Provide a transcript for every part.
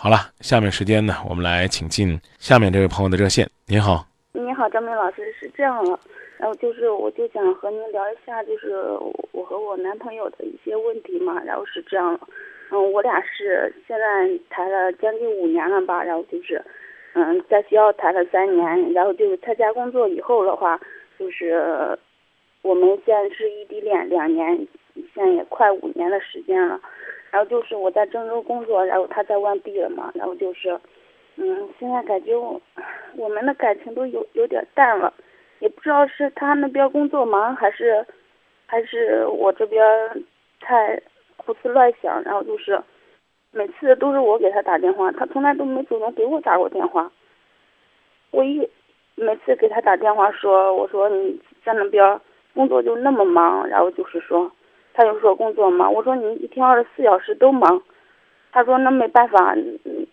好了，下面时间呢，我们来请进下面这位朋友的热线。您好，你好，张明老师，是这样的，我就想和您聊一下，就是我和我男朋友的一些问题嘛。然后是这样的，我俩是现在谈了将近5年了吧，然后就是，在学校谈了3年，然后就是参加工作以后的话，就是我们现在是异地恋2年，现在也快5年的时间了。然后就是我在郑州工作，然后他在外地了嘛，然后就是，现在感觉我们的感情都有点淡了，也不知道是他那边工作忙，还是我这边太胡思乱想。然后就是每次都是我给他打电话，他从来都没主动给我打过电话。每次给他打电话说，我说你在那边工作就那么忙，然后就是说。他就说工作忙，我说你一天24小时都忙，他说那没办法，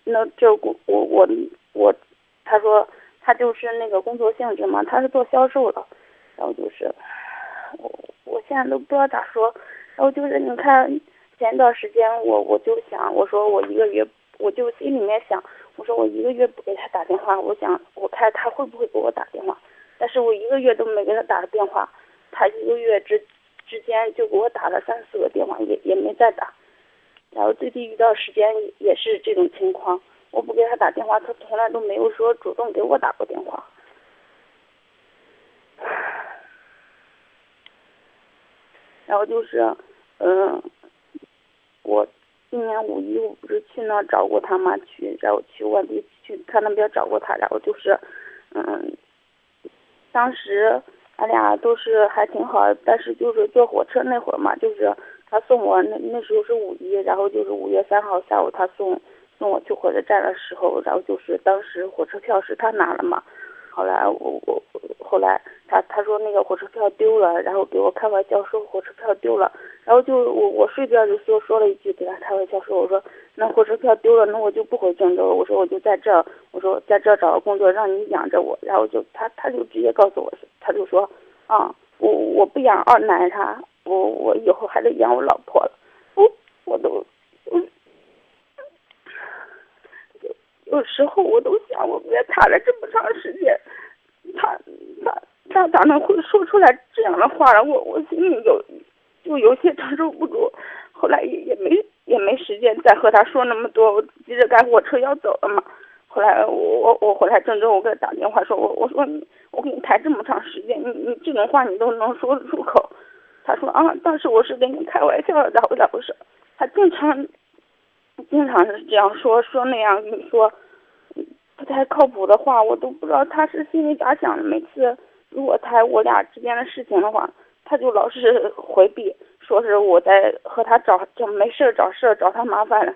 那这我，他说他就是那个工作性质嘛，他是做销售的，然后就是我现在都不知道咋说，然后就是你看前一段时间我就想，我说我一个月，我就心里面想，我说我一个月不给他打电话，我想我看他会不会给我打电话，但是我一个月都没给他打电话，他一个月之间就给我打了3-4个电话，也没再打。然后最近遇到时间也是这种情况，我不给他打电话，他从来都没有说主动给我打过电话。然后就是我今年5.1我不是去那找过他嘛，然后去外地去他那边找过他，然后就是当时俺俩都是还挺好，但是就是坐火车那会儿嘛，就是他送我那时候是5.1，然后就是5月3号下午他送我去火车站的时候，然后就是当时火车票是他拿了嘛，后来他说那个火车票丢了，然后给我开玩笑说火车票丢了，然后就我睡觉就说了一句给他开玩笑说，我说那火车票丢了，那我就不回郑州，我说我就在这儿，我说在这儿找个工作让你养着我，然后就他就直接告诉我，他就说我不养二奶他，我以后还得养我老婆了，有时候我都想我们也谈了这么长时间，他咋能会说出来这样的话了，我心里有些承受不住，后来也没时间再和他说那么多，我急着赶火车要走了嘛。后来我回来郑州，我给他打电话说，我说我跟你谈这么长时间，你这种话你都能说得出口？他说当时我是跟你开玩笑的，咋回事？他经常是这样说那样跟你说不太靠谱的话，我都不知道他是心里咋想的。每次如果谈我俩之间的事情的话，他就老是回避，说是我在和他找没事找事找他麻烦了，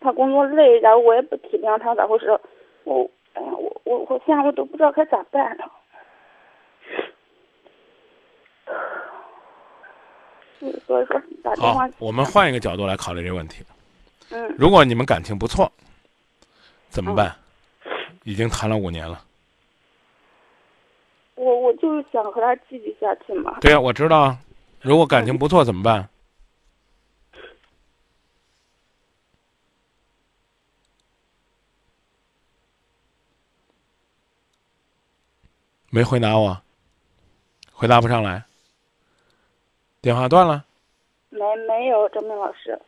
他工作累，然后我也不体谅他咋回事。我现在我都不知道该咋办了。所以说打电话，好，我们换一个角度来考虑这个问题。如果你们感情不错怎么办？已经谈了5年了。我就是想和他继续下去嘛。对啊，我知道啊。如果感情不错怎么办？没回答我，回答不上来，电话断了。没有，张明老师。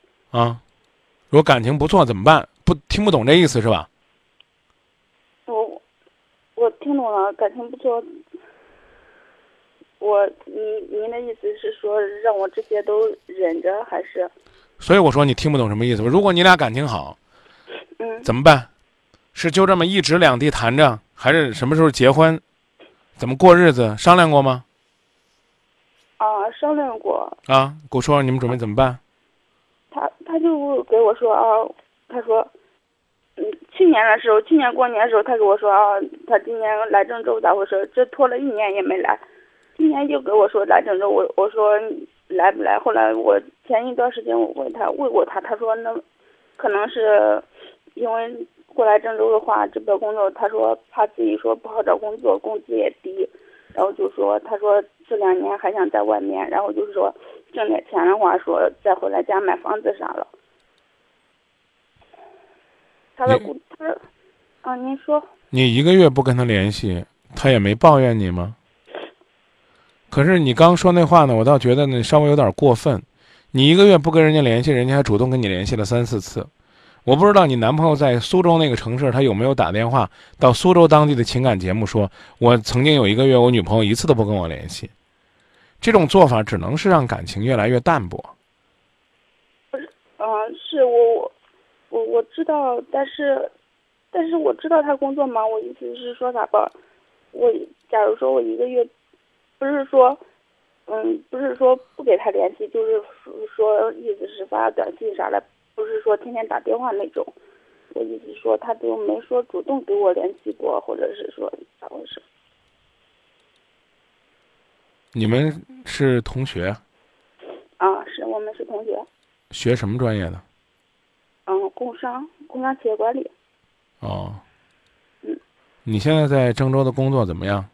如果感情不错怎么办？听不懂这意思是吧？我听懂了，感情不错。您的意思是说让我这些都忍着还是？所以我说你听不懂什么意思。如果你俩感情好，怎么办？是就这么一直两地谈着，还是什么时候结婚？怎么过日子？商量过吗？商量过。给我说你们准备怎么办？他就给我说他说，去年过年的时候，他给我说他今年来郑州咋回事？这拖了1年也没来，今年就给我说来郑州，我说来不来？后来我前一段时间我问过他，他说那可能是因为过来郑州的话，这边工作他说怕自己说不好找工作，工资也低，然后就说他说这2年还想在外面，然后就是说挣点钱的话，说再回来家买房子啥了。他的工资啊，您说你一个月不跟他联系，他也没抱怨你吗？可是你刚说那话呢，我倒觉得你稍微有点过分。你一个月不跟人家联系，人家还主动跟你联系了3、4次。我不知道你男朋友在苏州那个城市，他有没有打电话到苏州当地的情感节目说，我曾经有一个月，我女朋友一次都不跟我联系。这种做法只能是让感情越来越淡薄。是我知道，但是我知道他工作忙。我意思是说啥吧，我假如说我一个月，不是说不给他联系，就是说意思是发短信啥的。不是说天天打电话那种，我一直说他都没说主动给我联系过，或者是说咋回事？你们是同学？啊，是我们是同学。学什么专业的？工商企业管理。哦。嗯。你现在在郑州的工作怎么样？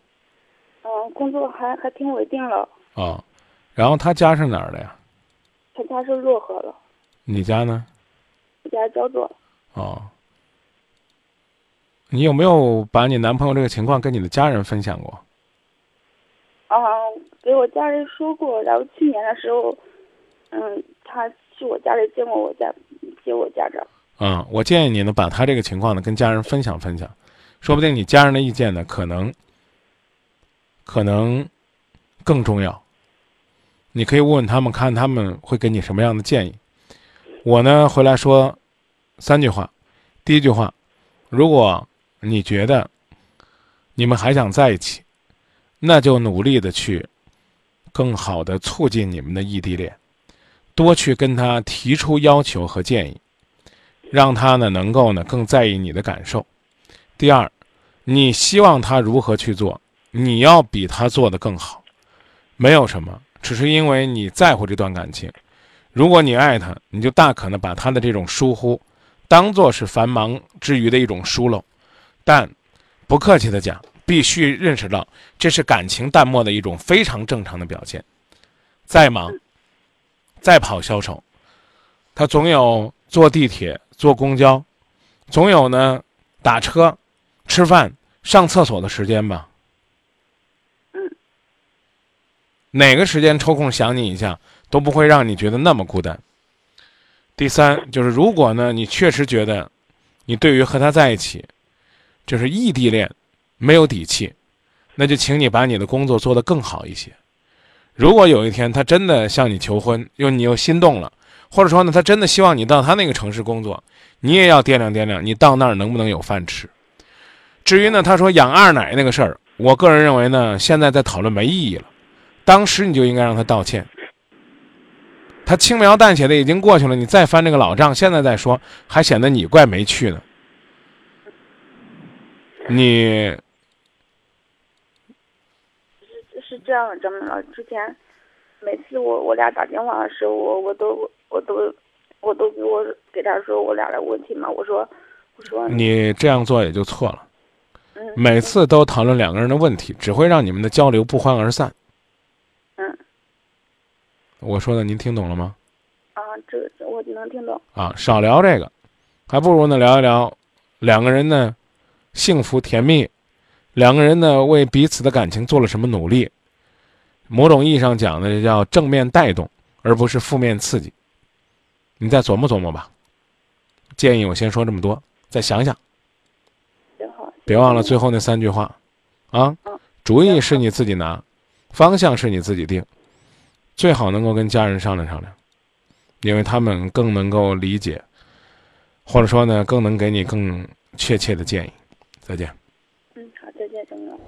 工作还挺稳定了。哦，然后他家是哪儿的呀？他家是漯河的。你家呢？我家焦作。哦，你有没有把你男朋友这个情况跟你的家人分享过？给我家人说过，然后去年的时候，他去我家里接我家长。我建议你呢，把他这个情况呢跟家人分享，说不定你家人的意见呢可能更重要。你可以问他们，看他们会给你什么样的建议。我呢回来说3句话。第一句话，如果你觉得你们还想在一起，那就努力的去更好的促进你们的异地恋，多去跟他提出要求和建议，让他呢能够呢更在意你的感受。第二，你希望他如何去做，你要比他做得更好。没有什么，只是因为你在乎这段感情。如果你爱他，你就大可能把他的这种疏忽当作是繁忙之余的一种疏漏，但不客气的讲，必须认识到这是感情淡漠的一种非常正常的表现。再忙再跑销售，他总有坐地铁坐公交，总有呢打车吃饭上厕所的时间吧。哪个时间抽空想你一下，都不会让你觉得那么孤单。第三，就是如果呢，你确实觉得你对于和他在一起，就是异地恋没有底气，那就请你把你的工作做得更好一些。如果有一天他真的向你求婚，你又心动了，或者说呢，他真的希望你到他那个城市工作，你也要掂量掂量，你到那儿能不能有饭吃。至于呢，他说养二奶那个事儿，我个人认为呢，现在在讨论没意义了，当时你就应该让他道歉。他轻描淡写的已经过去了，你再翻这个老账，现在再说，还显得你怪没趣呢。你是这样的，张老师，之前每次我俩打电话的时候，我都给他说我俩的问题嘛，我说你这样做也就错了。每次都讨论两个人的问题，只会让你们的交流不欢而散。我说的您听懂了吗？这我能听懂。少聊这个，还不如呢聊一聊两个人呢幸福甜蜜，两个人呢为彼此的感情做了什么努力。某种意义上讲的叫正面带动，而不是负面刺激。你再琢磨琢磨吧。建议我先说这么多，再想想。行，好。别忘了最后那3句话，主意是你自己拿，方向是你自己定。最好能够跟家人商量商量，因为他们更能够理解，或者说呢，更能给你更确切的建议。再见。好，再见，郑总。